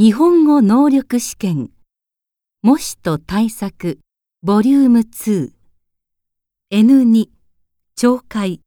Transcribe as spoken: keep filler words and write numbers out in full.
日本語能力試験模試と対策ボリュームに エヌに 懲戒